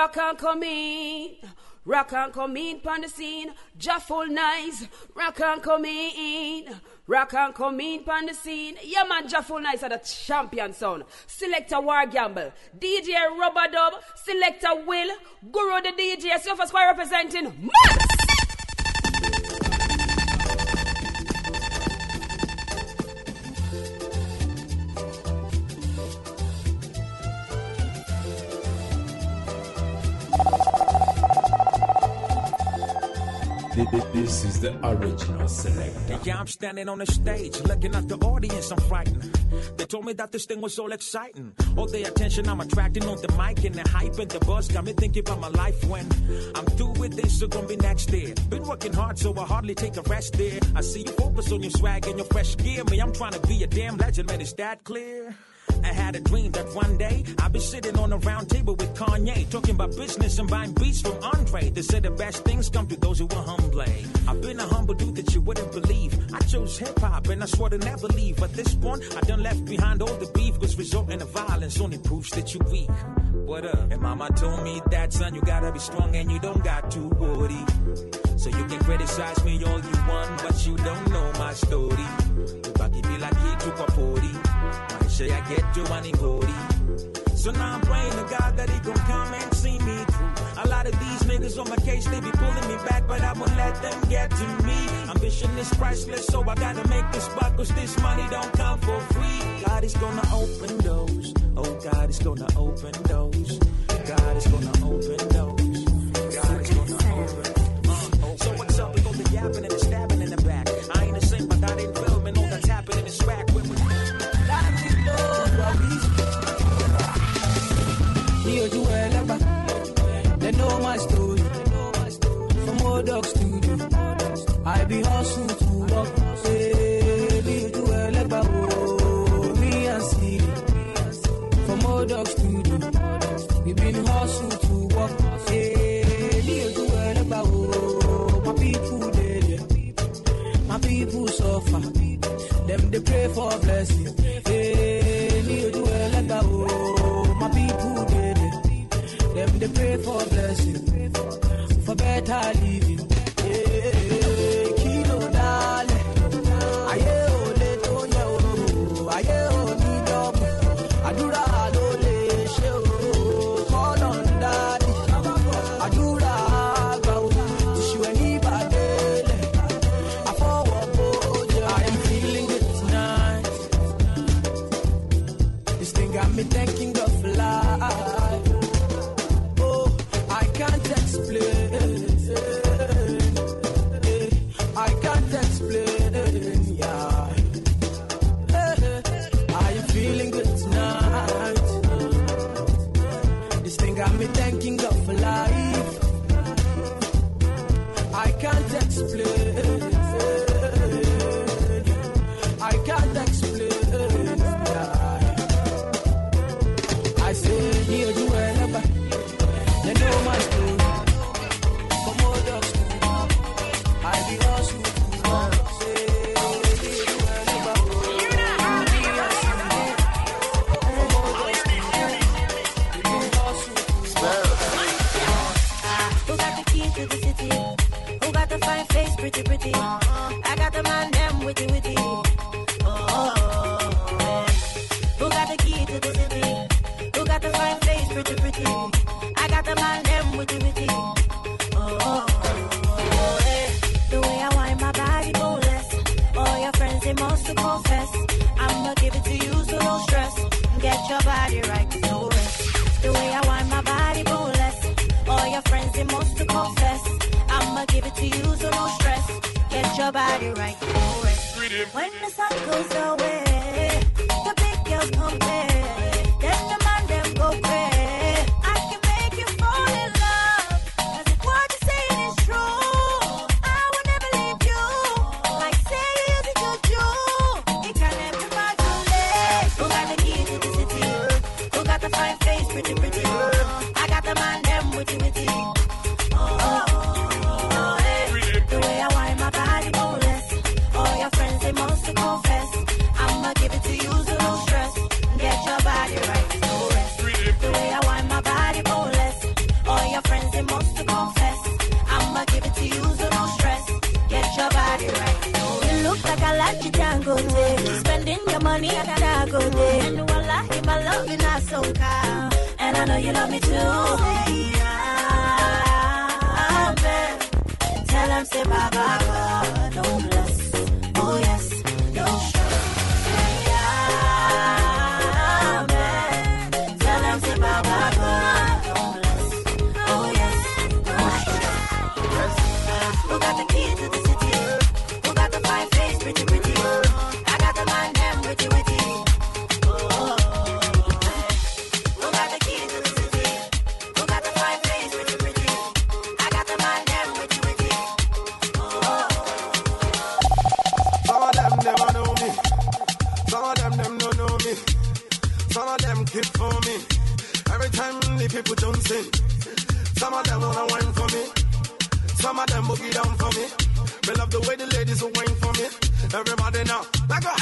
rock and come in pon the scene, Jafful Nice, rock and come in pon the scene. Yeah man, Jafful Nice are the champion sound. Selecta War Gamble, DJ Rubber Dub, Selecta Will, Guru the DJ, Sofa Square representing Max! This is the original Selecta. Yeah, I'm standing on the stage, looking at the audience, I'm frightened. They told me that this thing was all exciting. All the attention I'm attracting on the mic and the hype and the buzz got me thinking about my life when I'm through with this, so gonna be next there. Been working hard, so I hardly take a rest there. I see you focus on your swag and your fresh gear. Me, I'm trying to be a damn legend, man, is that clear? I had a dream that one day I'd be sitting on a round table with Kanye, talking about business and buying beats from Andre. They said the best things come to those who are humble. I've been a humble dude that you wouldn't believe. I chose hip-hop and I swore to never leave. At this point, I done left behind all the beef, was resorting to violence, only proves that you weak. What up? And mama told me that, son, you gotta be strong and you don't got to worry. So you can criticize me all you want, but you don't know my story. If I keep it like he took a 40. Say I get to money body. So now I'm praying to God that he gon' come and see me through. A lot of these niggas on my case, they be pulling me back, but I won't let them get to me. Ambition is priceless, so I gotta make this buck, cause this money don't come for free. God is gonna open doors. Oh, God is gonna open doors. God is gonna open doors. God is gonna open doors. So what's up with all the yapping and the stabbing in the back? I ain't the same, but I didn't film and all that's happening is whack. They know my story. From old dog studio, I be hustling to walk. Baby, to a level, me and see. From old dog studio, we been hustling to walk. Baby, to a level, my people dead, my people suffer. Them they pray for blessing. Baby, to a level, my people dead. Them they pray for blessing, for better living. Kilo dale, aye o le toye o, aye o ni dobo, adura adole she o, call on daddy, adura agao, tishueni badele, afowoboje. I am feeling it tonight. This thing got me thinking of life. day. Spending your money at Django day. And wallah, if I love you, not so cow. And I know you love me too. Hey, yeah, babe. Tell him, say, Baba, don't bless. Oh, yes. People don't sing. Some of them wanna whine for me. Some of them boogie down for me. But love the way the ladies will whine for me. Everybody now, like a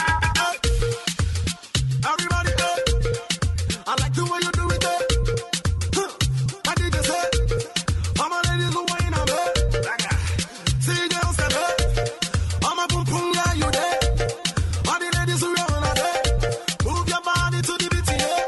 everybody up. I like the way you do it. I did the set. All my ladies will whine on me. See they don't step up. All my boom boom yeah you there. All the ladies who run on there. Move your body to the beat yeah.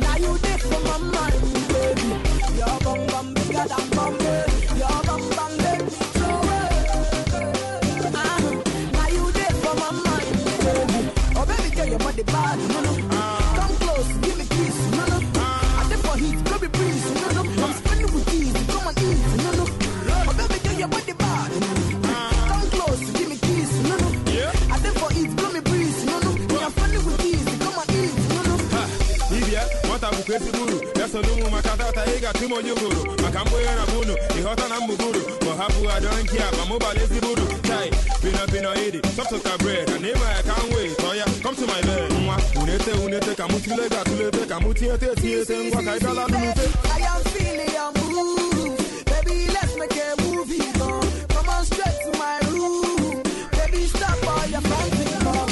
Now you did for my money, baby. Your bum bum bigger than bum. com esse duro. Nessa lumo, uma catata riga, timo de Guru. Macamboia na buno, e rota na muguru. Mohabu adankia, vamos valer esse duro. Chai, pina iri, só soca bread. A name I can't wait, so yeah, come to my bed. Uma, unete, camuti lega, tulete, camuti ete, tiete, ngua caiga la minute. I am feeling your move. Baby, let's make a movie, go. Come on straight to my room. Baby, stop all your fancy, go.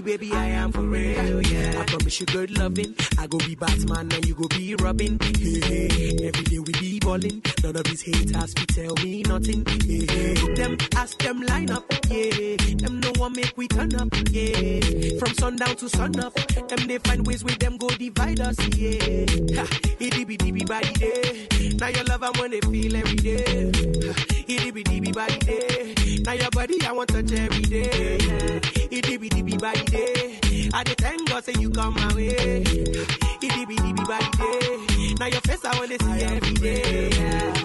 Baby, I am for real, yeah. I promise you good loving. I go be Batman and you go be Robin. Hey, hey. Every day we be balling. None of these haters be tell me nothing. Hey, hey. Them ask them line up, yeah. Them no one make we turn up, yeah. From sundown to sunup, them they find ways where them go divide us, yeah. Ha, itty bitty by the day. Now your love I wanna feel every day. Ha, itty bitty by the day. Now your body I want touch every day, yeah. By the day, I thank God say you come my way. It be by the day. Now your face I wanna see every day. Yeah.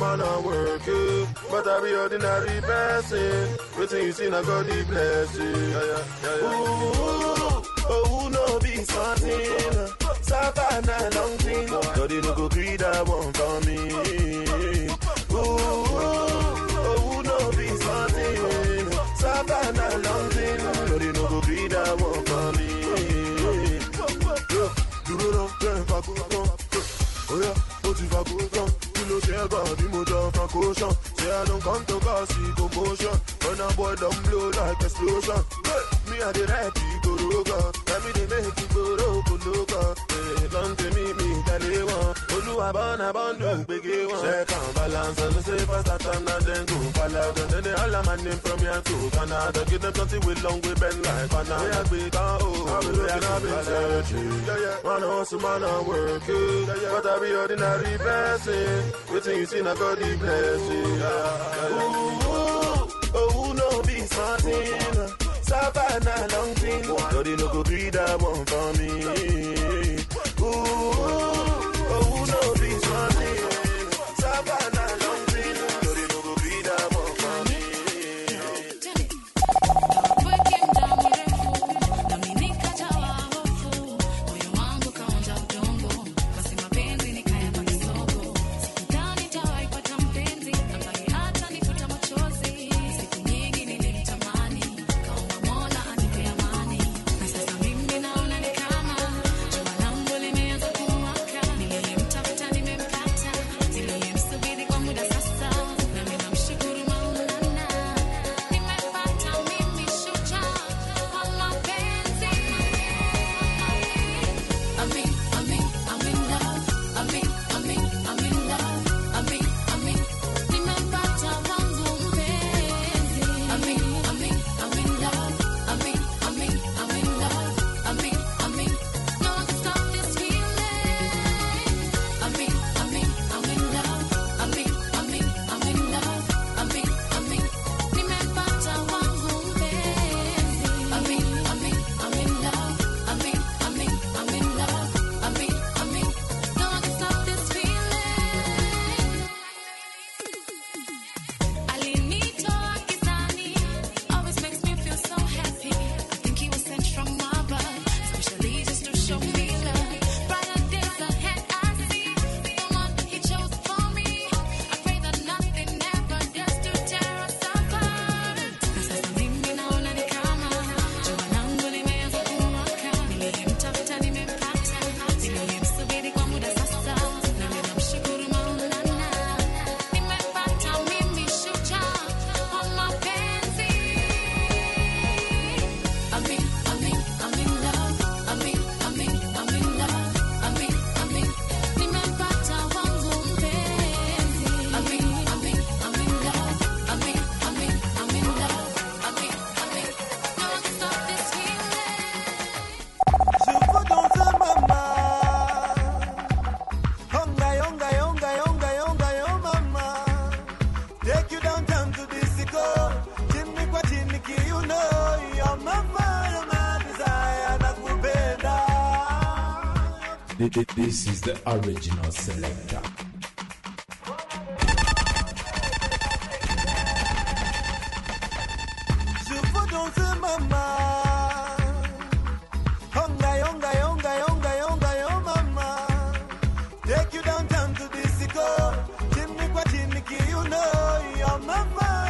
Man, I work it, but I be ordinary person. Waiting, you see, I got the blessing. Ooh, no, be something. Savannah, long thing. God, you go greed, I want for me. Ooh, no, be something. Savannah, long thing. God, you go greed, I want for me. You don't know, then, fuck, oh, yeah, what you fuck, say I don't come to cause commotion. When a boy don't blow like explosion. Me I the right people roga. Let me the make you go loca. Don't tell me that they want. Olu abon biggie one. Check and balance and say fast that and then go. Follow then they all a man name from here to Canada. Give them plenty with long way bend like banana. We are big and old. I be looking up in searching. Man hustle, man a working. But I be ordinary person. Waiting you see I got the blessing. Oh, no be something. Savannah long thing. God you no go greed that one for me. Oh, no be something. Savannah long thing. God you no go greed that one for me. This is the original Selecta. Je veux danser, maman. Onga, onga, onga, onga, onga, yo, mama. Take you downtown to disco. Jimmy, kwa Jimmy, you know, yo, mama.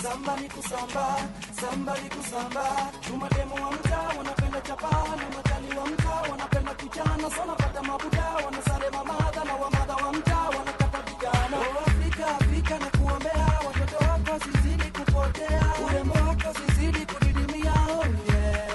Samba ni kusamba, samba ni kusamba. Tumademo wa mtaa, wanapenda chapa. Na matali wa mtaa, wanapenda kuchana. Sona pata mabuda, wanasare mamadha. Na wamadha wa mtaa, wanakata vijana. Oh Afrika, Afrika na kuombea. Watoto wako sizidi kupotea. Urembo wako sizidi kudidimia. Oh yeah.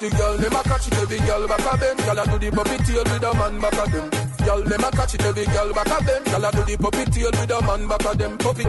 The girl, they ma catch it every girl back at them. Girl, I do the puppy tail with a man back at them. Girl, they ma catch it every girl back at them. Girl, I do the puppy tail with a man back at them. Puppy.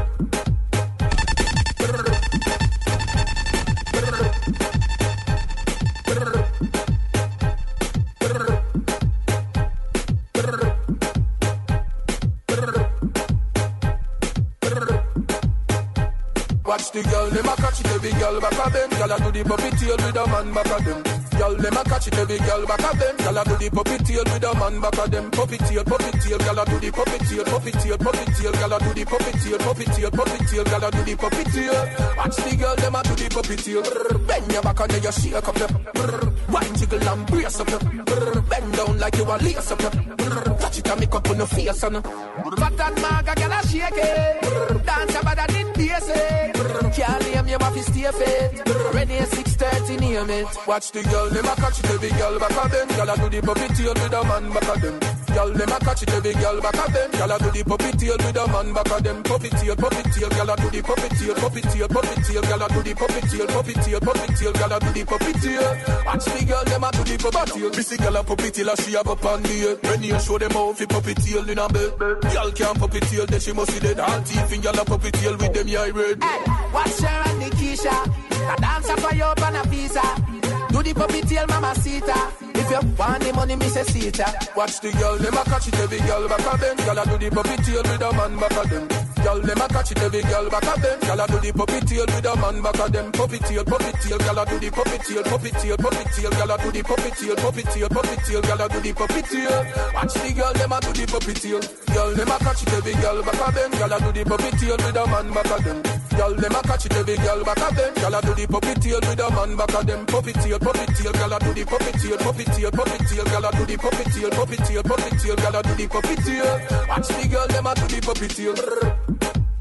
Watch the girl, they ma catch it every girl back at them. Girl, I do the puppy tail with a man back at them. Girl, them a catch it every girl back at them. Girl, I do the puppy tail with a man back at them. Puppy tail, girl, I do the puppy tail, puppy tail, puppy tail, girl, I do the puppy tail, puppy tail, puppy tail, girl, I do the puppy tail. Watch the girl, them a do the puppy tail. Bend your back and then you shake up them. Wine jiggle and brace up them. Bend down like you a lace up them. Touch it and make up on your face and. Fat and maga, girl, I shake it. Dance about that in bass it. Can't name your mouth, stay fit. Ready at 6:30, name it. Watch the girl. Them a catch it every girl back at them. Girl, I do the puppy tail with a man back at them. Girl, them a catch it every girl back at them. Girl, I do the puppy tail with a man back at them. Puppy tail, girl, I do the puppy tail, puppy tail, puppy tail, girl, I do the puppy tail, puppy tail, puppy tail, girl, I do the puppy tail. Watch the girl, them a do the puppy tail. Missy girl a puppy tail, she a up on the head. When you show them how fi puppy tail in a bed, girl can't puppy tail, then she must see dead. All teeth in girl a puppy tail with them eye red. Watch her and Nikisha, a dancer for you up on a visa. Do the puppy tail, mama sita. If you want the money, miss a sita. Watch the girl, them a catch it every girl back at them. Girl, I do the puppy tail with a man back at them. Girl, them a catch it every girl back at them. Girl, I do the puppy tail with a man back at them. Puppy tail, girl, I do the puppy tail, puppy tail, puppy tail, girl, I do the puppy tail, puppy tail, puppy tail, girl, I do the puppy tail. Watch the girl, them a do the puppy tail. Girl, them a catch it every girl back at them. Girl, I do the puppy tail with a man back at them. Girl, them a catch it every girl back at them. Girl, I do the puppy tail with a man back at them. Puppy tail. Puppet tail, girl, I do the puppet tail, puppet tail, puppet tail, girl, I do the puppet tail, puppet tail, puppet tail, girl, I do the puppet tail. Watch the girl, them I do the puppet tail,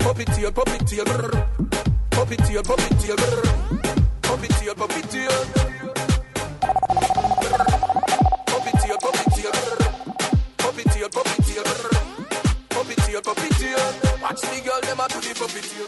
puppet tail, puppet tail, puppet tail, puppet tail, puppet tail, puppet tail, puppet tail, puppet tail, puppet tail, puppet tail, puppet tail, puppet tail. Watch the girl, them I do the puppet tail.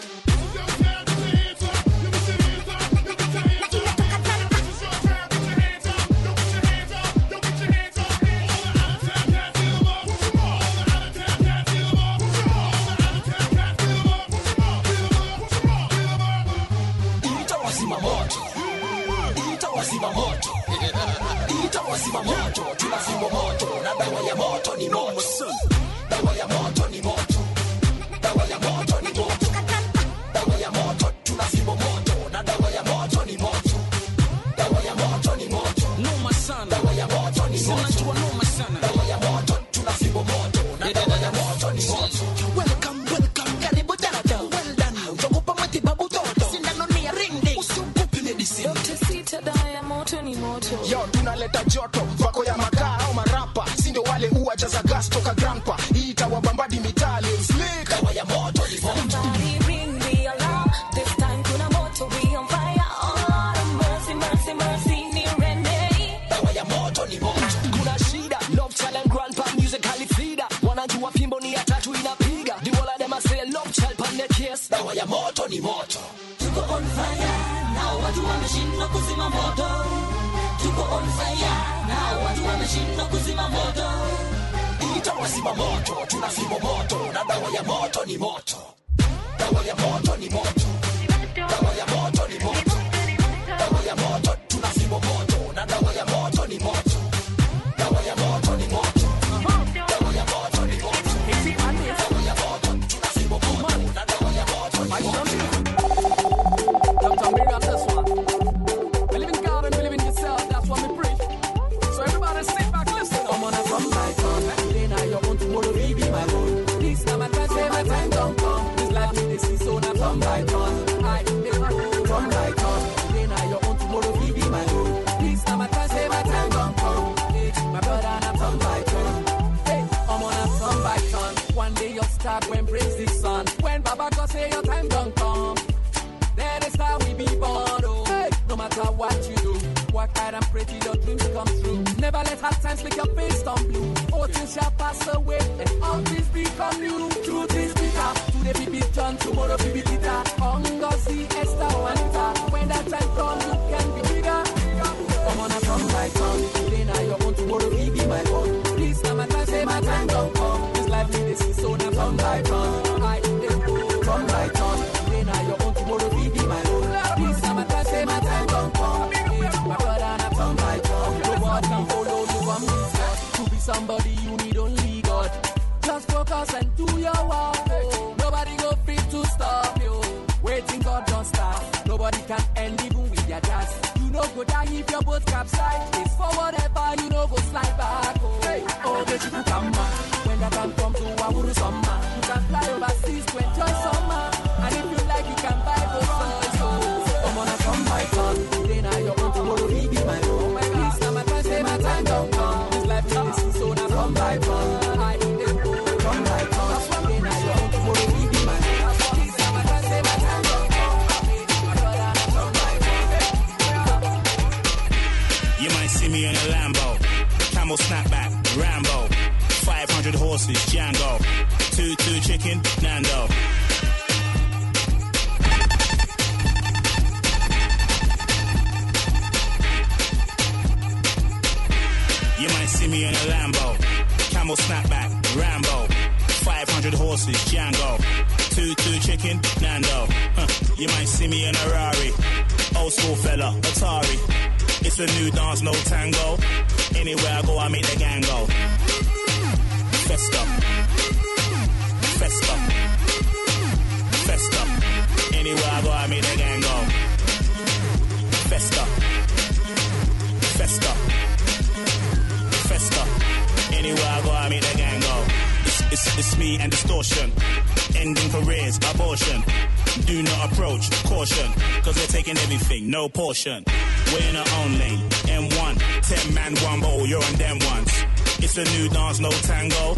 Portion. We're in our own lane, M1, 10 man, one bottle, you're on them ones. It's a new dance, no tango.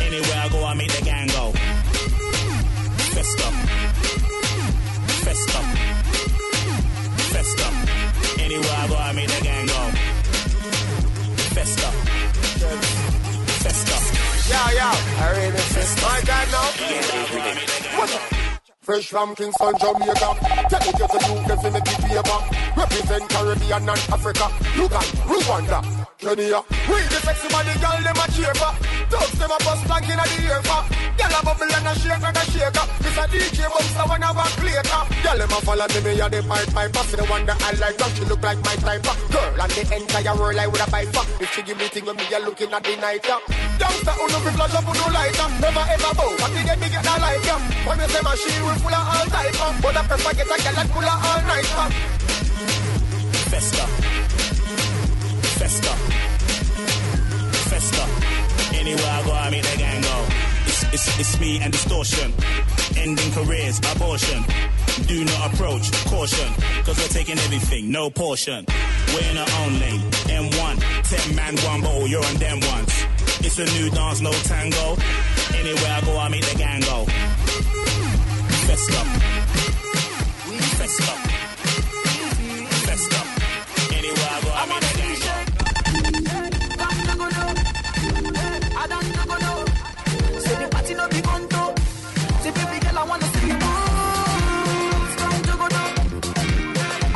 Anywhere I go, I make the gang go. Festa, festa, festa. Anywhere I go, I make the gang go. Festa, festa. Yo, yo, I read it, festa. My gang now. Fresh from Kingston, Jamaica. Take it to you, definitely favor. Represent Caribbean and Africa, Uganda, Rwanda, Kenya. We the sexy money girl, them a cheaper. Dogs them a bust planking at the air. Y'all a bubble and a shaker. This a DJ Buster when I walk later. Y'all a follow me, me a the pipe piper. See the one that I like, don't she look like my type? Girl, and the entire world I would have piper. If she give me thing when me a looking at the night, yeah. Youngster who no be flash up, who no light up. Never ever bow, but the get me get that like, yeah. When me say my shit, we full of all type, but I prefer get a girl that full of all night, yeah. Festa, Festa, Festa. Anywhere I go, I meet the gang go. It's me and distortion. Ending careers, abortion. Do not approach, caution. Cause we're taking everything, no portion. We're in our own lane, M1. 10 man, one bottle, you're on them ones. It's a new dance, no tango. Anywhere I go, I meet the gang go. Fest up. Fest up. Fest up. Anywhere I go, I meet the gang go. Say the party no be conto. Say baby girl, I wanna see you move. Don't do go do.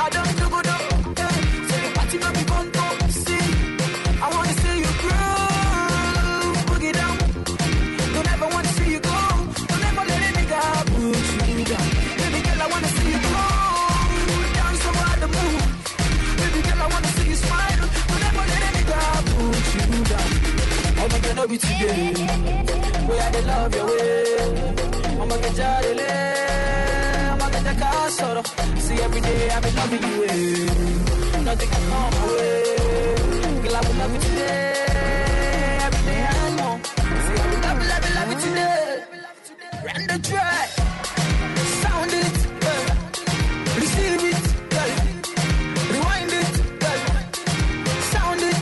I don't do go do. Say the party no be conto. See, I wanna see you groove. Boogie down. Don't ever wanna see you go. Don't ever let it nigga push me down. Baby girl, I wanna see you go. Down so hard to move. Baby girl, I wanna see you smile. Don't ever let it nigga push you down. I'm not gonna be together. We are the love your way. I'ma get jolly, I'ma get the car sorrow. See every day I've been loving you. Nothing can come my way. Girl, I will love you today. Every day I know. See I will love you today. Run the track, sound it, receive it, rewind it, sound it.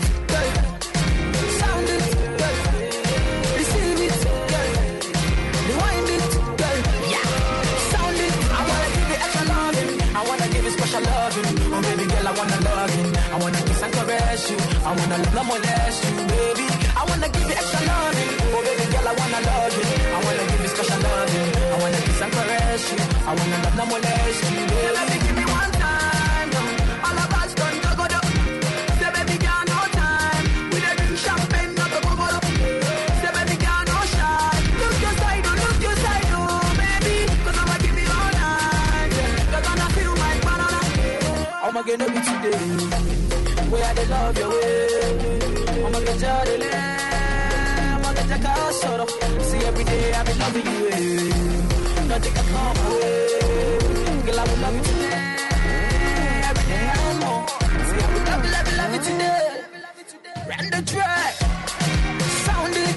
I wanna kiss and caress you. I wanna love no more less you, baby. I wanna give you extra loving. Oh baby girl, I wanna love you. I wanna give you special loving. I wanna kiss and caress you. I wanna love no more less you, baby. Let me give you one time, no. All of us done go go do. Say baby girl, no time. We don't drink champagne, no go go do. Say baby girl, no shy. Look your side, oh baby. 'Cause I'ma give you all night. Yeah. 'Cause I'ma feel my banana. I'ma get up with you today. Way I love your way. I'ma get jolly, I'ma get your car sorrow. See every day I've been loving you. Nothing can come my way. Girl, I will love you today. Every day I know. See I will love you today. Run the track, sound it.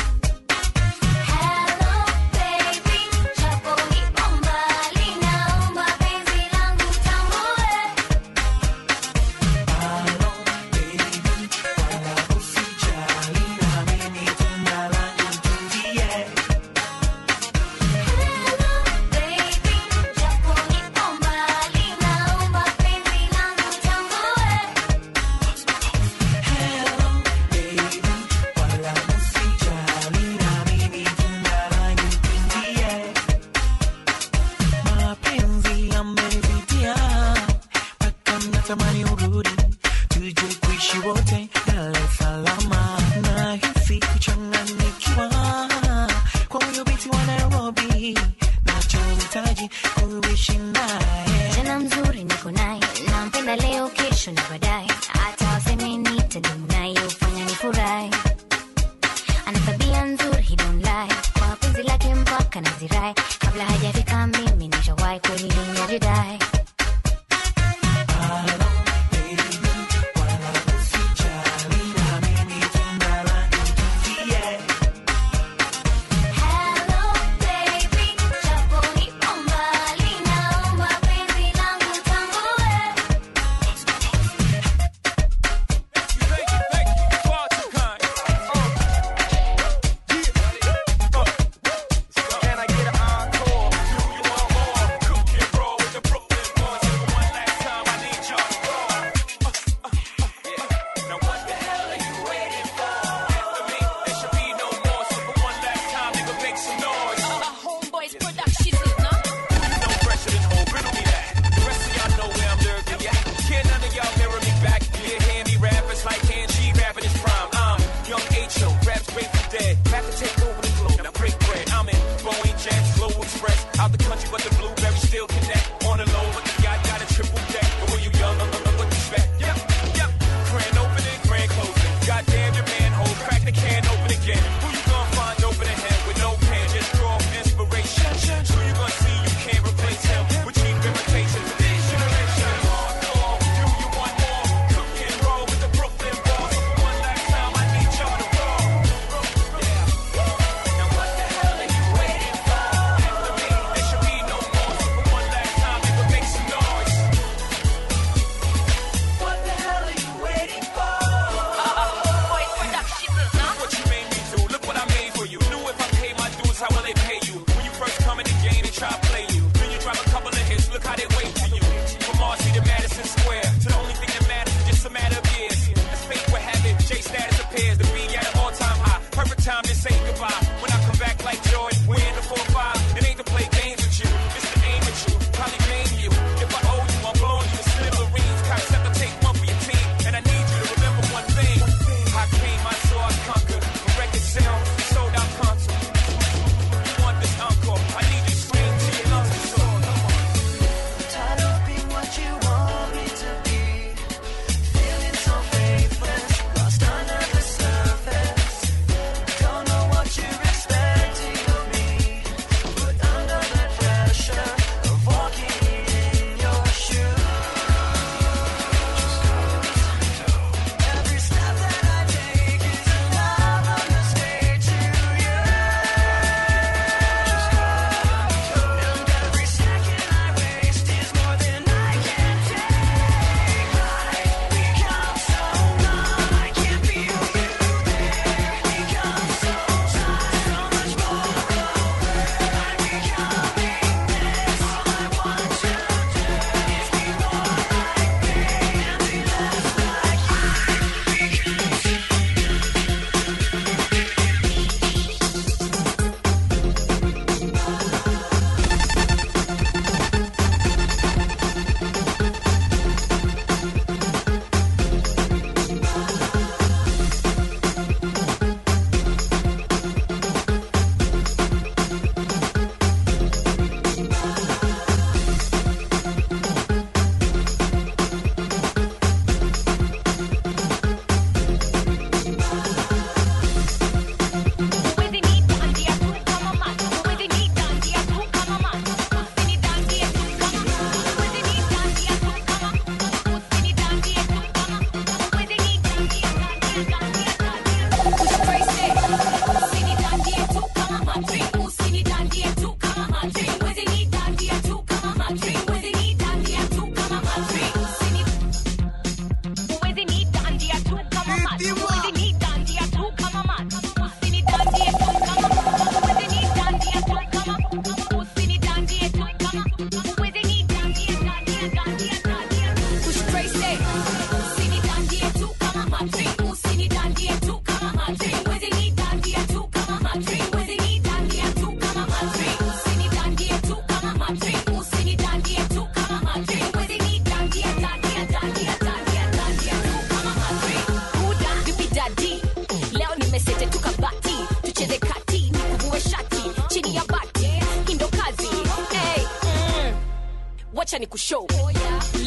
acha ni kushow.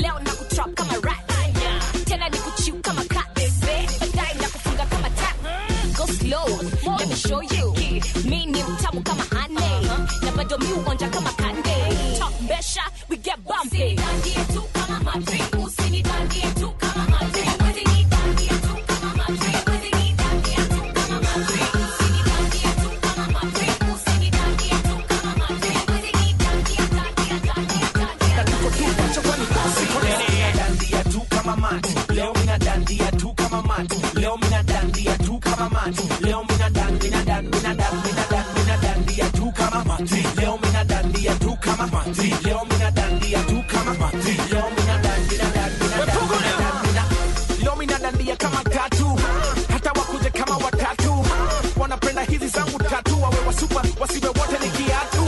Leo na kutrap kama rat. Tena ni kuchiu kama cat. Dai na kufunga kama tap. Go slow, let me show you. Me ni mtamu kama Ane. Na bado mi uonja kama Kanye. Talk besha, we get bumpy. Usinidandie tu kama Madrid. Usinidandie tu kama Madrid. Usinidandie tu kama Madrid. Usinidandie tu kama Madrid. Leo mina dandia tu kama mati. Leo mina dan, mina dan, mina dan, mina dan, mina dandia tu kama mati. Leo mina dandia tu kama mati. Leo mina dandia tu kama mati. Leo mina dan, mina dan, mina dan, mina dan, mina. Leo mina dandia kama tatu. Hata wakuje kama watatu. Wanapenda hizi zangu tatu. Wawe wa super, wasiwe wote ni kiatu.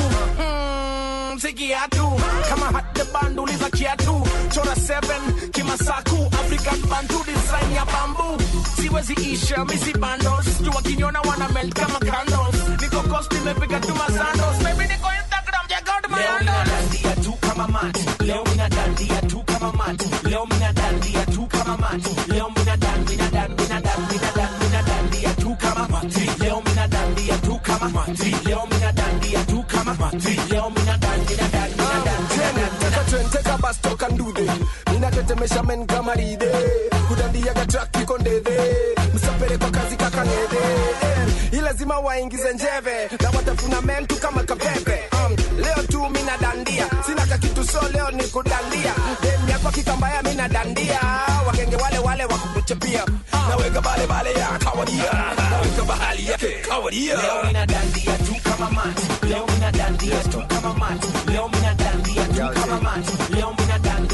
Si kiatu. Kama hata banduli za kiatu. Chora 7, kimasaku. African bantu design ya bamboo. Siwezi isha, misi bandos. Jua kinyona wana melt kama candles. Niko costi mepiga tu masandos. Baby niko Instagram, check out my handles. Leo mina dandia tu kama mati. Leo mina dandia tu kama mati. Leo mina dandia tu kama mati. Leo mina dan, mina dan, mina dan, mina dan, mina dandia tu kama mati. Leo mina dandia tu kama mati. Leo mina dandia tu kama mati. Leo mina dan, mina dan, mina dan, mina dan. Take a train, take a bus, talk and do this. Tetemesha men kama ride kudandia gatraki kondede msapere kwa kazi kakangede hii lazima waingize njeve na watafuna men tu kama kapepe leo tu mina dandia sina kakitu so leo ni kudandia demi yako kitambaya mina dandia wakenge wale wale wakuchapia na weka bale bale ya kawadia na weka bahali ya kawadia leo mina dandia tu kama mati leo mina dandia tu kama mati leo mina dandia tu kama mati leo mina dandia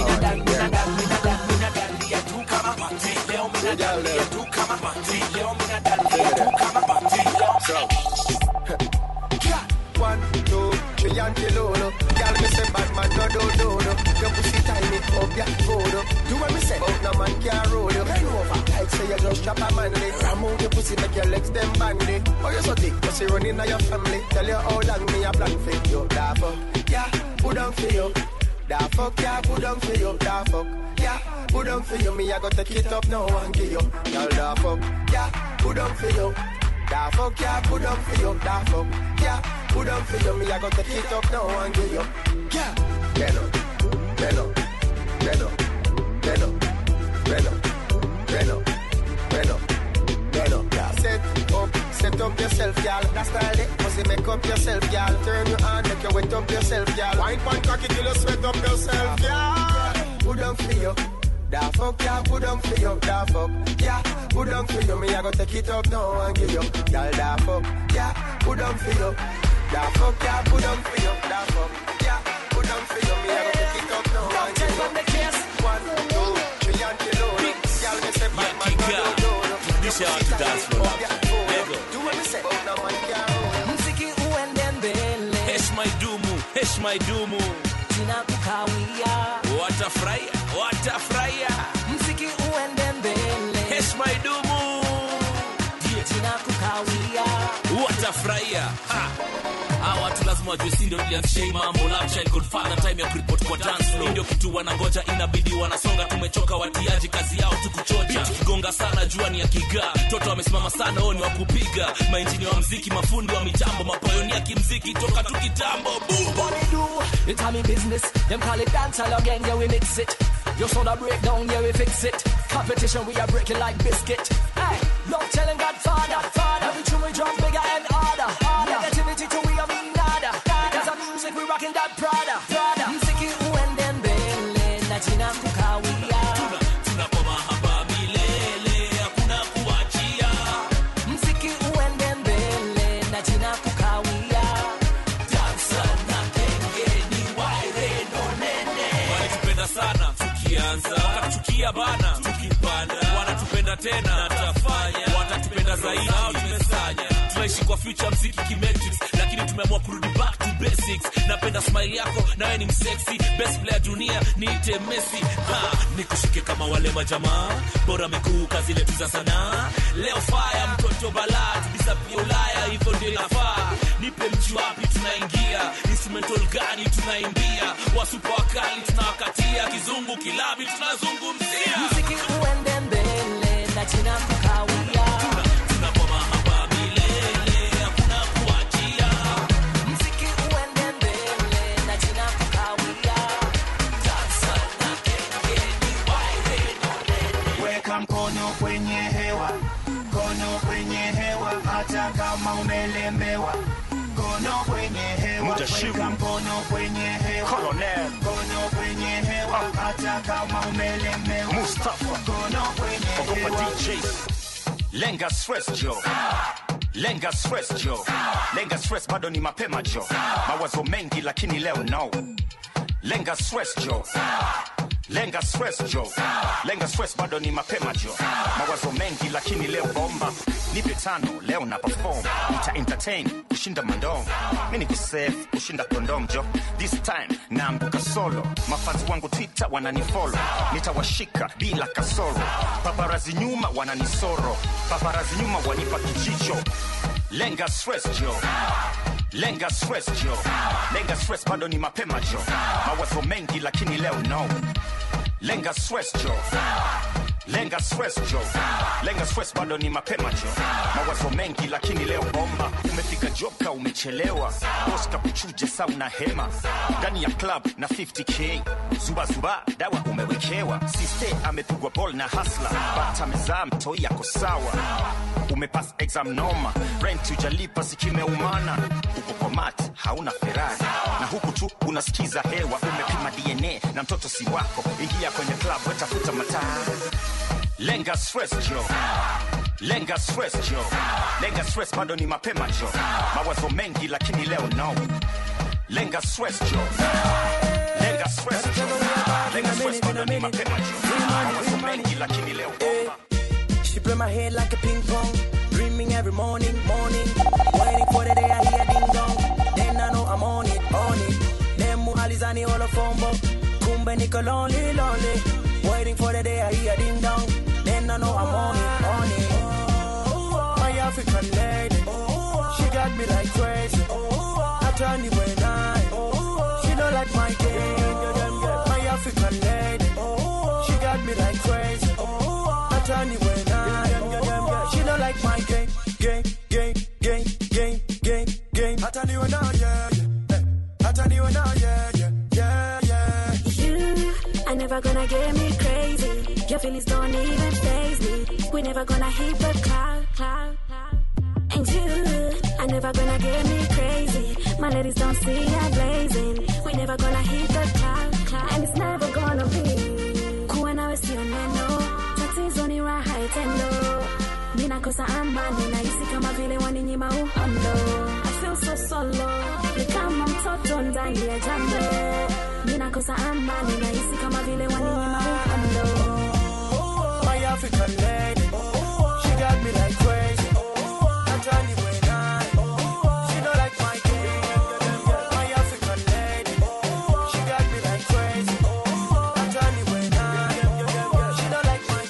I got to get up now and give you. Y'all da fuck, yeah, put on for you. Da fuck, yeah, put on for you. Da fuck, yeah, put on for you. Me I got to get up now and give you. Yeah, Benno, Benno, Benno, Benno, Benno, Benno, Benno, Benno. Set up yourself, y'all. That's the it. Must make up yourself, y'all. Turn you on, make your weight up yourself, y'all. Wine pan cocky till you sweat up yourself, y'all. Put on for you. Da fuck ya, put on for you, da fuck ya, put on for you, me I go take it up now and give you, y'all da fuck ya, put on for you, da fuck ya, put on for you, da fuck ya, put on for you, me I go take it up now and give you. Don't just 1, 2, 3 and kill all, y'all me say bad man no. This y'all to dance for love. There go. Do what me say, but no man can. Mziki uendendele. Hesh my dumu, tina kukawia. Watafurahia, watafurahia. Mziki uende mbele. Hesh my dumu. Jina kukawia. Watafurahia. Ha. Hawa watu lazima wajue si ndio nilianzisha mambo la childhood father time ya report kwa dance floor. Ndio kitu wanangoja inabidi wanasonga tumechoka watiaji kazi yao tukuchocha. Gonga sana jua ni ya kigaa. Mtoto wamesimama sana wao ni wakupiga. Maengineer wa muziki, mafundi wa mitambo, mapioneer kimuziki toka tukitambo. Boom. It's how me business. Them call it dance along and yeah we mix it. Your soda break down, yeah we fix it. Competition we are breaking like biscuit. Hey, love telling God father. Every tune we drop bigger and harder. Negativity to we are mean nada. Cause our music we rocking that Prada. Music you and then bele na jina kukawia. Tunapoma hapa milele hakuna kuachia. Music you and then bele na jina kukawia. Sana tukianza tukia bana tukipanda wanatupenda tena natafanya watatupenda zaidi au tumesanya tunaishi kwa future muziki kimetrics lakini tumeamua kurudi back to basics napenda smile yako na wewe ni msexy best player dunia niite Messi ha nikushike kama wale majamaa bora miguu kazi letu za sanaa leo fire mtoto balaa Giza pia Ulaya, hivyo ndio inafaa. Nipe mji wapi tunaingia, instrumental gani tunaimbia, wasupa wakali tunawakatia, kizungu kilabi tunazungumzia. Muziki uende mbele na china kukawia, tunapoma hapa milele, hakuna kuachia. Muziki uende mbele na china kukawia, dansa na kenge ni waile nolele. Weka mkono kwenye hewa, kono kwenye hewa, hata kama umelemewa. Kono kwenye hewa, weka mkono kwenye hewa. Kono kwenye hewa, hata kama umelemewa. Mustafa, kono kwenye hewa. Lenga stress Joe, lenga stress Joe, lenga stress bado ni mapema Joe. Mawazo mengi lakini leo no. Lenga stress Joe, lenga stress Joe, lenga stress bado ni mapema Joe. Mawazo mengi lakini leo bomba. Nipe tano, leo na perform. Nita entertain, kushinda mandom. Mini kisafe, kushinda kondom Joe. This time, naambuka solo. Mafanzi wangu Twitter wananifollow. Nitawashika bila kasoro. Paparazi nyuma wananisoro. Paparazi nyuma wanipa kijicho. Lenga stress Joe, lenga stress Joe, lenga stress bado ni mapema Joe. Mawazo mengi lakini leo no. Lenga stress Joe, lenga stress Joe, lenga stress bado ni mapema Joe. Mawazo mengi lakini leo bomba. Umefika joka umechelewa, Oscar kuchuje saa una hema. Ndani ya club na 50k, zuba zuba dawa umewekewa. Siste amepigwa ball na hasla, bata mezaa mtoi yako sawa. Umepass exam noma, rent hujalipa sikimeumana. Uko kwa mat hauna Ferrari, na huku tu unasikiza hewa. Umepima DNA na mtoto si wako, ingia kwenye club watafuta mataa. Lenga stress Joe, lenga stress Joe, lenga stress bado ni mapema Joe. Mawazo mengi lakini leo no. Lenga stress Joe, lenga stress Joe, lenga stress bado ni mapema Joe. Mawazo mengi lakini leo no. She play my head like a ping pong, dreaming every morning, morning. Waiting for the day I hear ding dong, then I know I'm on it, on it. Nemu alizani olofombo, kumbe niko lonely, lonely. Waiting for the day I hear ding dong, then I know I'm on it, on it. My African lady, she got me like crazy. I turn it when I, she don't like my game. My African lady, she got me like crazy. I turn it when I, she don't like my game, game, game, game, game, game, game. I turn it when I, yeah, yeah. I turn it when I, yeah, yeah, yeah, yeah. You are never gonna get me. Your feelings don't even faze me. We never gonna hit the cloud, cloud, cloud. And you are never gonna get me crazy. My ladies don't see I'm blazing. We never gonna hit the cloud, cloud. And it's never gonna be kuwa nawe sio neno. Tatizo ni raha itendo. Ninakosa amani, nahisi kama vile waninyima uhondo. I feel so solo, ni kama mtoto ndani ya jambo. Ninakosa amani, nahisi kama vile waninyima uhondo. African lady, she got me like crazy. I turn it when I, she don't like my game. My African lady, she got me like crazy. I turn it when I, she don't like my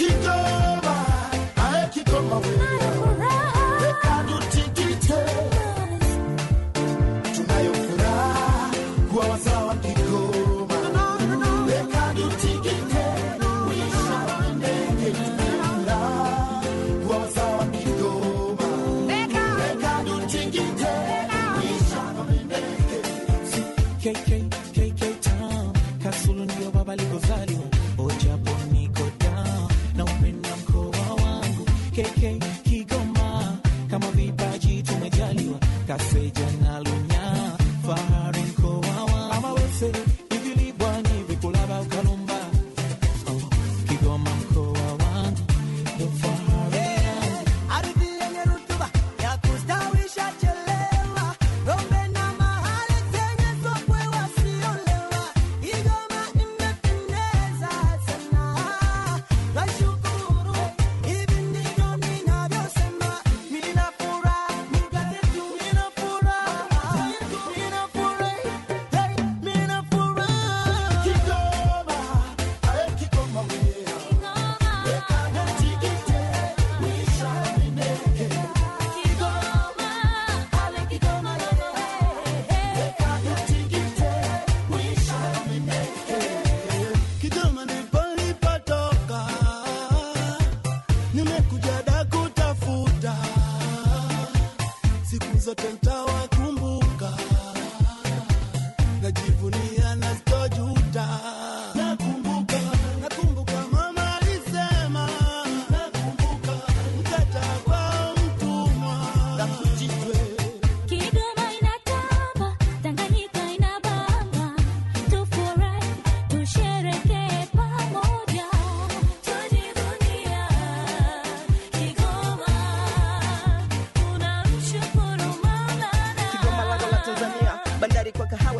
game. Kitoma, I kitoma wewe. Lekadu tikite.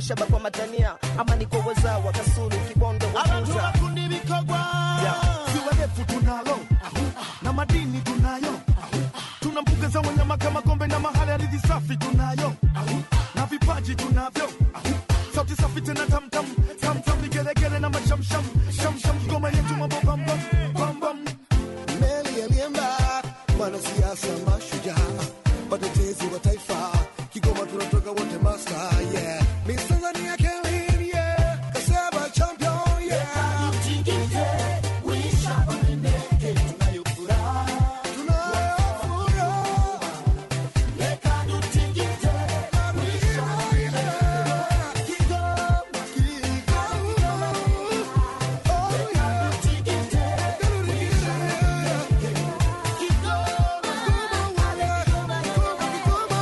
Shaba kwa Matania, amani kwa wazawa, kasulu, kibondo, wakuza. Ala kundi mikogwa. Ziwa refu tunalo, na madini tunayo. Tuna mbuga za wanyama kama Gombe na mahali ardhi safi tunayo. Na vipaji tunavyo. Sauti safi tena tamtam, tamtam ni gelegele na mashamsham. Shamsham ngoma yetu mambo bam bam, bam bam. Meli alienda, wanasiasa mashujaa, watetezi wa taifa. Kigoma tunatoka wote master, yeah. Miss Tanzania came here, yeah. Kasaba champion, yeah. We shall only make it. Tunayofura. We shall only make it. Kigoma, Kigoma. Oh yeah. We shall only make it.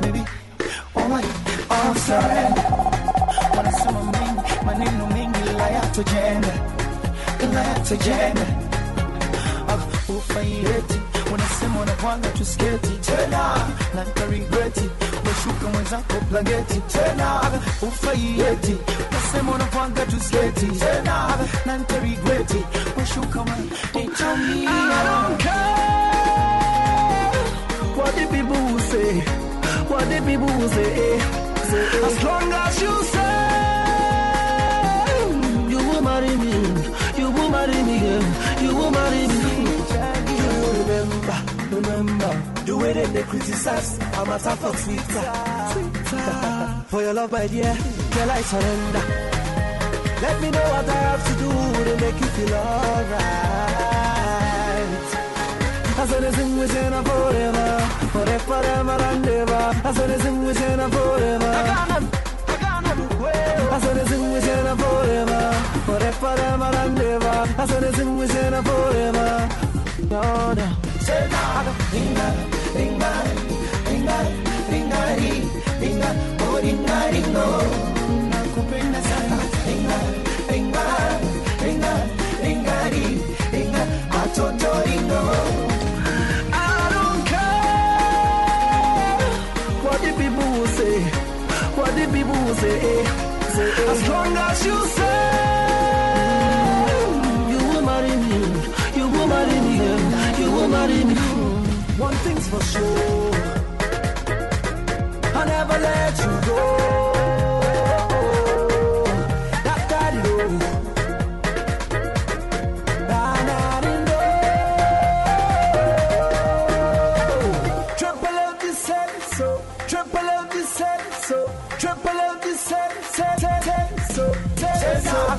Baby, alright, I'm sorry. Wanasema mingi, maneno mingi laya. Ufai unasema unakwanga tusiketi tena na nitaregreti umeshuka mwenzako blanketi tena ufai eti unasema unakwanga tusiketi tena na nitaregreti umeshuka mwenzako. I don't care what the people say, what the people say, as long as you say you will marry me, you will marry me, you will marry me. Remember, the way that they criticize, I'm a tough of Twitter. For your love, my dear, girl, I surrender. Let me know what I have to do to make you feel alright. As soon as I'm within a forever, forever and ever. As soon as I'm within a forever, as soon as I'm within a forever, forever and ever. As soon as I'm within a forever. No, no. Say no. Ringa, ringa, ringa, ringa, ringa, oh ringa, ringo. Nakupenda sana. Ringa, ringa, ringa, ringa, ringa, atoto ringo. I don't care what the people say, what the people say. As long as you say you will marry me. You will marry me. One thing's for sure, I'll never let you go. That daddy do, that daddy do. Triple out this head, so triple out this head, so triple out this head, so so. Get down,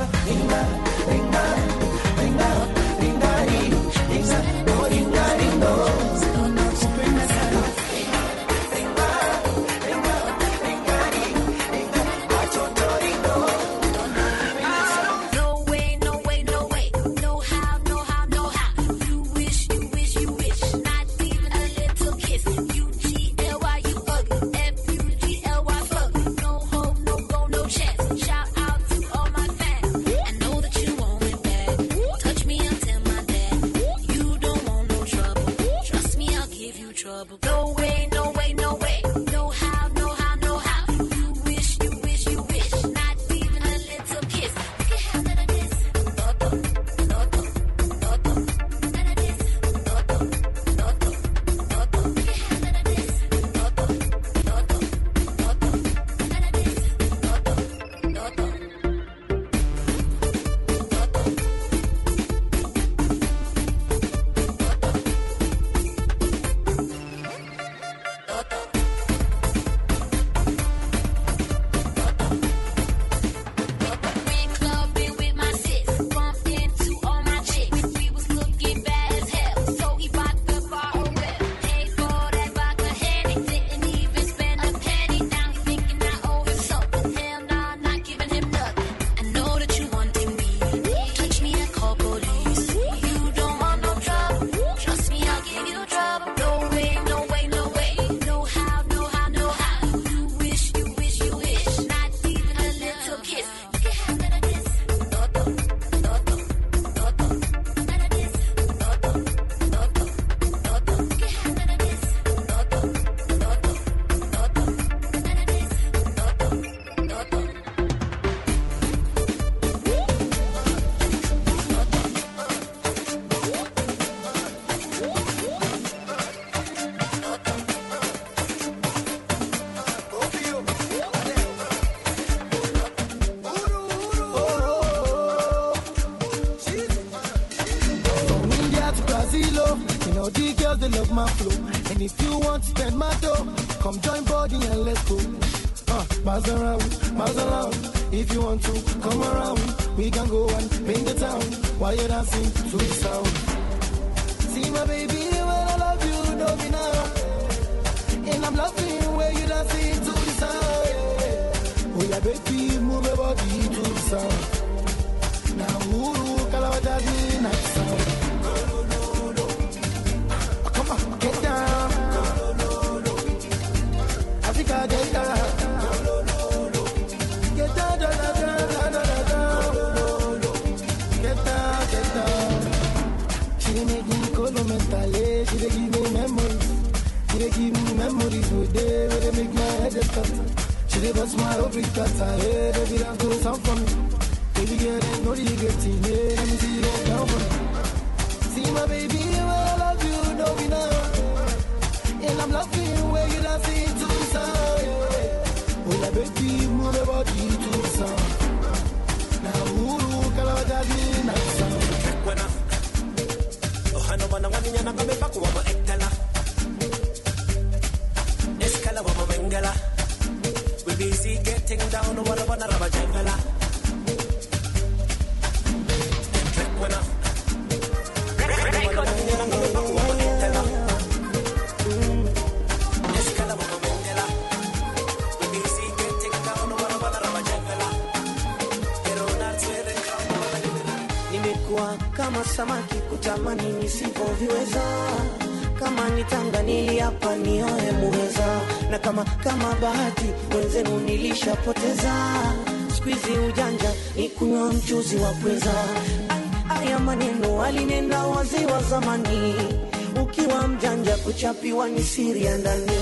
Just my old big cutter, hey, baby, that's do something for me. Baby, girl, there's no negative, hey, let me see you go down for me. See my baby, I love you, no be now. And I'm laughing where you dancing to the sound. Oh, yeah, baby, move the body to the sound. Now, Guru, Kalawajadi, now sound. Oh, I know what I'm going to be back, what I'm going to we busy getting down on one of another jangala. We busy getting down on one of another jangala. Nimekuwa kama samaki kutamani nisivyoviweza. Kama nitanga niliapa nioe muweza. Na kama bahati wenzenu nilishapoteza. Squeeze ujanja nikunywa mchuzi wa pweza. Aya maneno alinena wazee wa zamani. Ukiwa mjanja kuchapiwa ni siri ya ndani.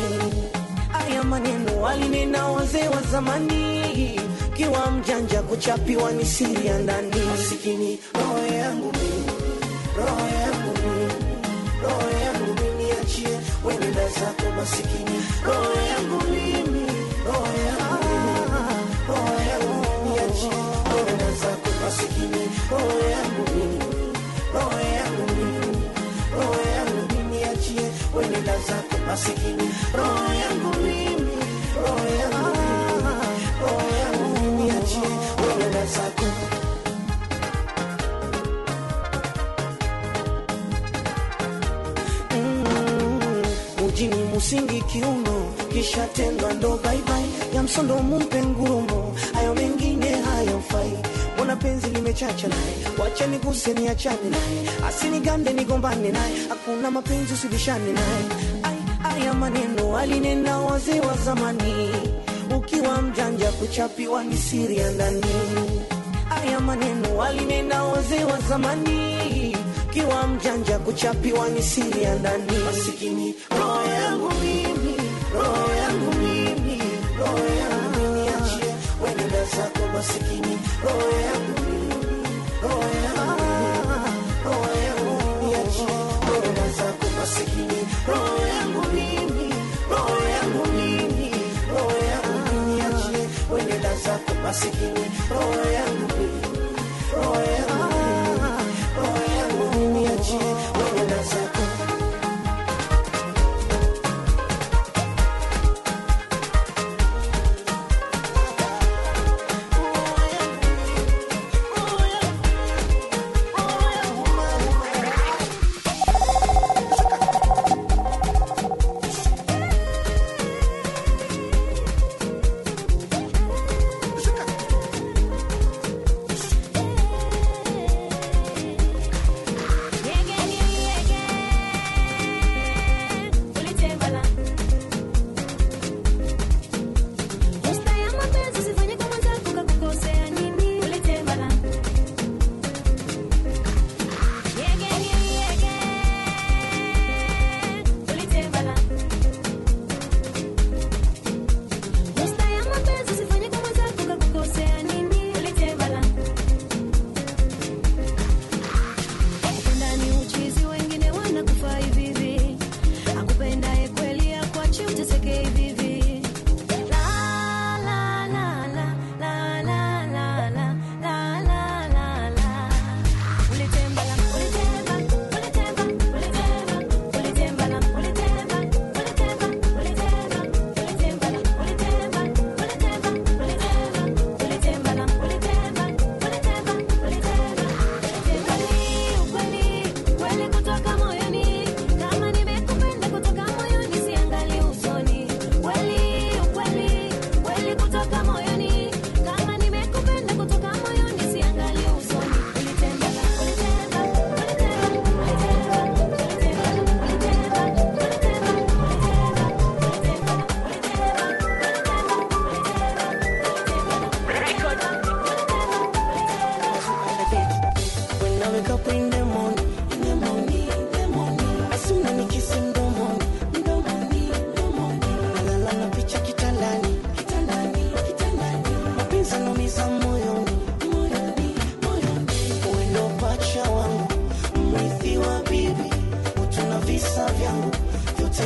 Aya maneno alinena wazee wa zamani. Ukiwa mjanja kuchapiwa ni siri ya ndani. Sikini roho yangu mimi, roho yangu mimi, roho yangu mimi. Wenda zako masikini, roho yangu mimi, roho yangu mimi, roho yangu mimi. Wenda zako masikini, roho yangu mimi, roho yangu mimi, roho yangu mimi. Achie, wenda zako masikini, roho yangu mimi, roho yangu mimi, roho yangu mimi. Achie, wenda zako. Jini musingi kiuno, kisha tendo ndo bye bye. Ya msondo mumpe ngurumo, hayo mengine hayo fai. Mbona penzi limechacha nae, wacha niguse niachane nae. Asinigande nigombane nae, hakuna mapenzi usibishane nae. Haya maneno alinena wazee wa zamani. Ukiwa mjanja kuchapiwa ni siri ya ndani. Haya maneno alinena wazee wa zamani. Kiwa mjanja kuchapiwa ni siri ya ndani. Masikini, roho yangu mimi, roho yangu mimi, roho yangu mimi. Achie, wenda zako masikini, roho yangu mimi, roho yangu mimi, roho yangu mimi. Achie, wenda zako masikini, roho yangu mimi, roho yangu mimi, roho yangu mimi. Achie, wenda zako masikini, roho yangu mimi, roho yangu mimi.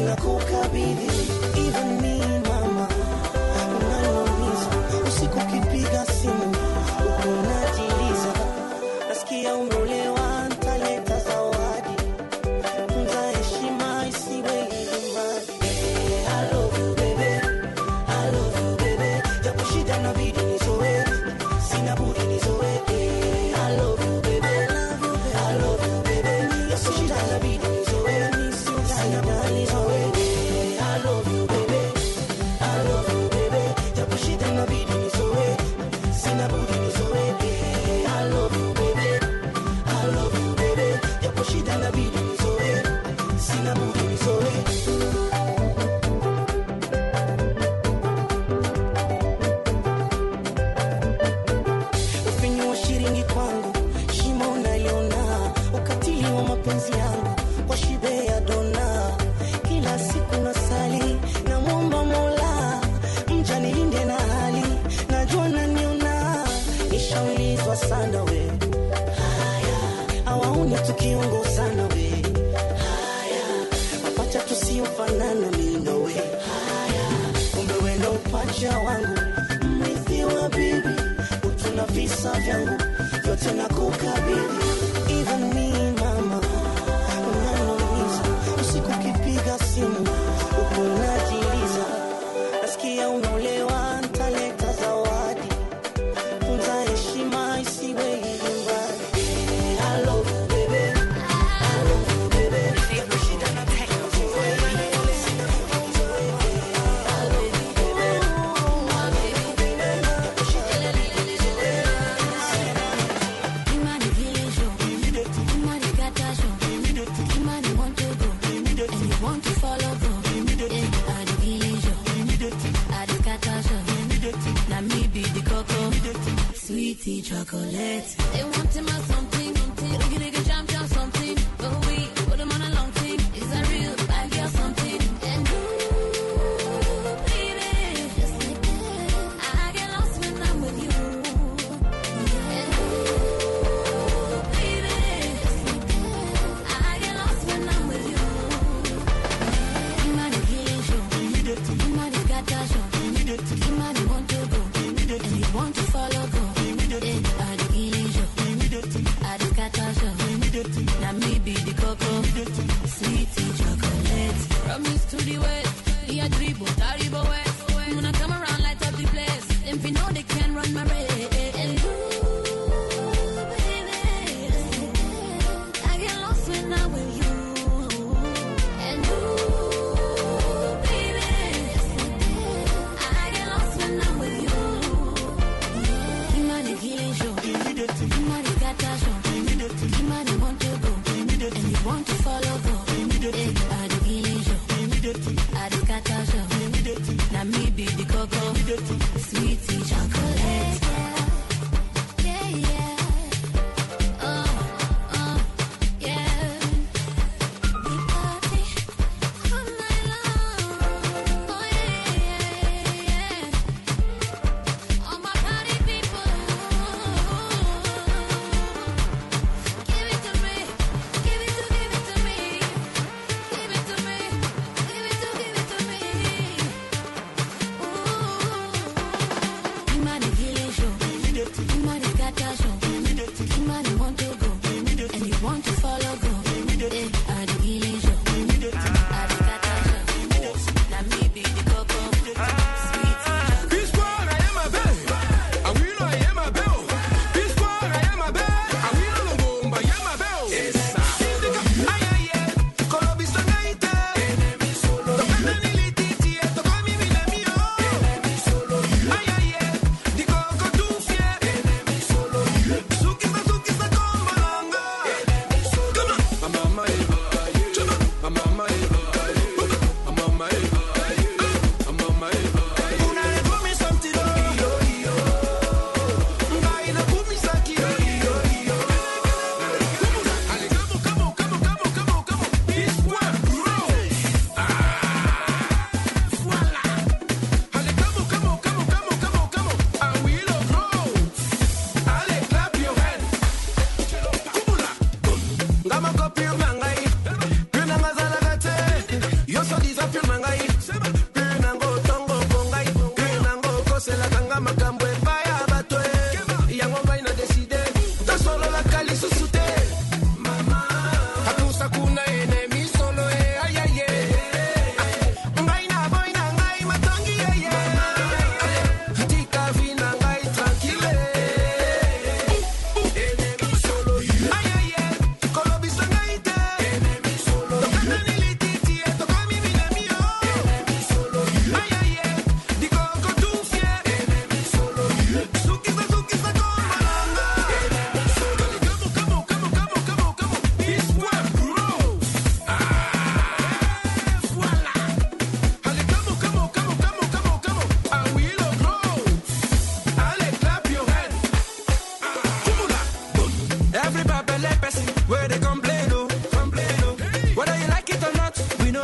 nakukabidhi even me mama unayoniza usiku kipiga simu unajiliza nasikia umeolewa nitaleta zawadi tunza heshima isiwe ilimadi I love you baby I love you baby japo shida na bidi nizoe sina budi nizoe I love you baby I love you baby japo shida na bidi nizoe I love you, baby. I love you, baby. Japo shida na bidi nizoe, sina budi nizoe. I love you, baby. I love you, baby. Japo shida na bidi nizoe, sina budi nizoe. Tukiungo sana we haya mapacha tusiofanana mimi na we haya kumbe wewe ndo pacha wangu mwizi wa bibi utuna visa vyangu vyote nakukabidhi even me mama unanoniza usiku kipiga simu ukunajiliza nasikia unaolewa nitaleta zawadi tunza heshima isiwe ilimba sweetie chocolate. They want him as something, something. They can jump down something. But we put him on a long thing. Is that real? I feel something. And ooh, baby, just like that. I get lost when I'm with you. And ooh, baby, just like that. I get lost when I'm with you. Kimani kilisho, Kimani katasho, Kimani want to go, and you want to follow go. I just got to show.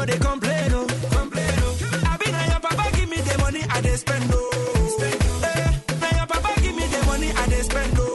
they complain, oh. I be now your papa give me the money I they spend, oh. Now your papa give me the money I they spend, oh.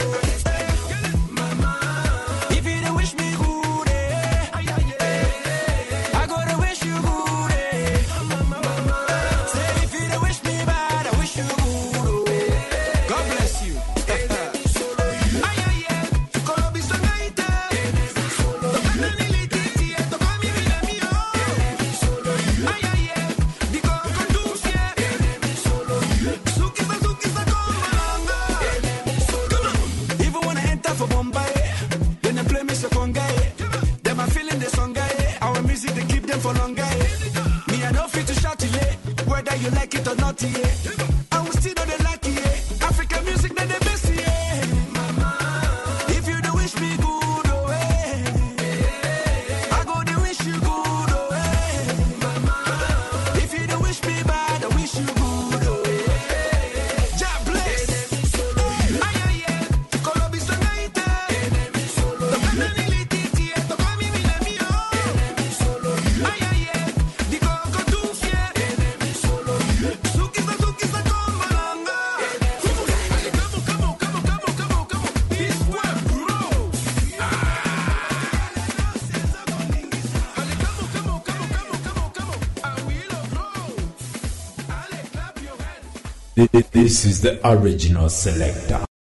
This is the original Selecta.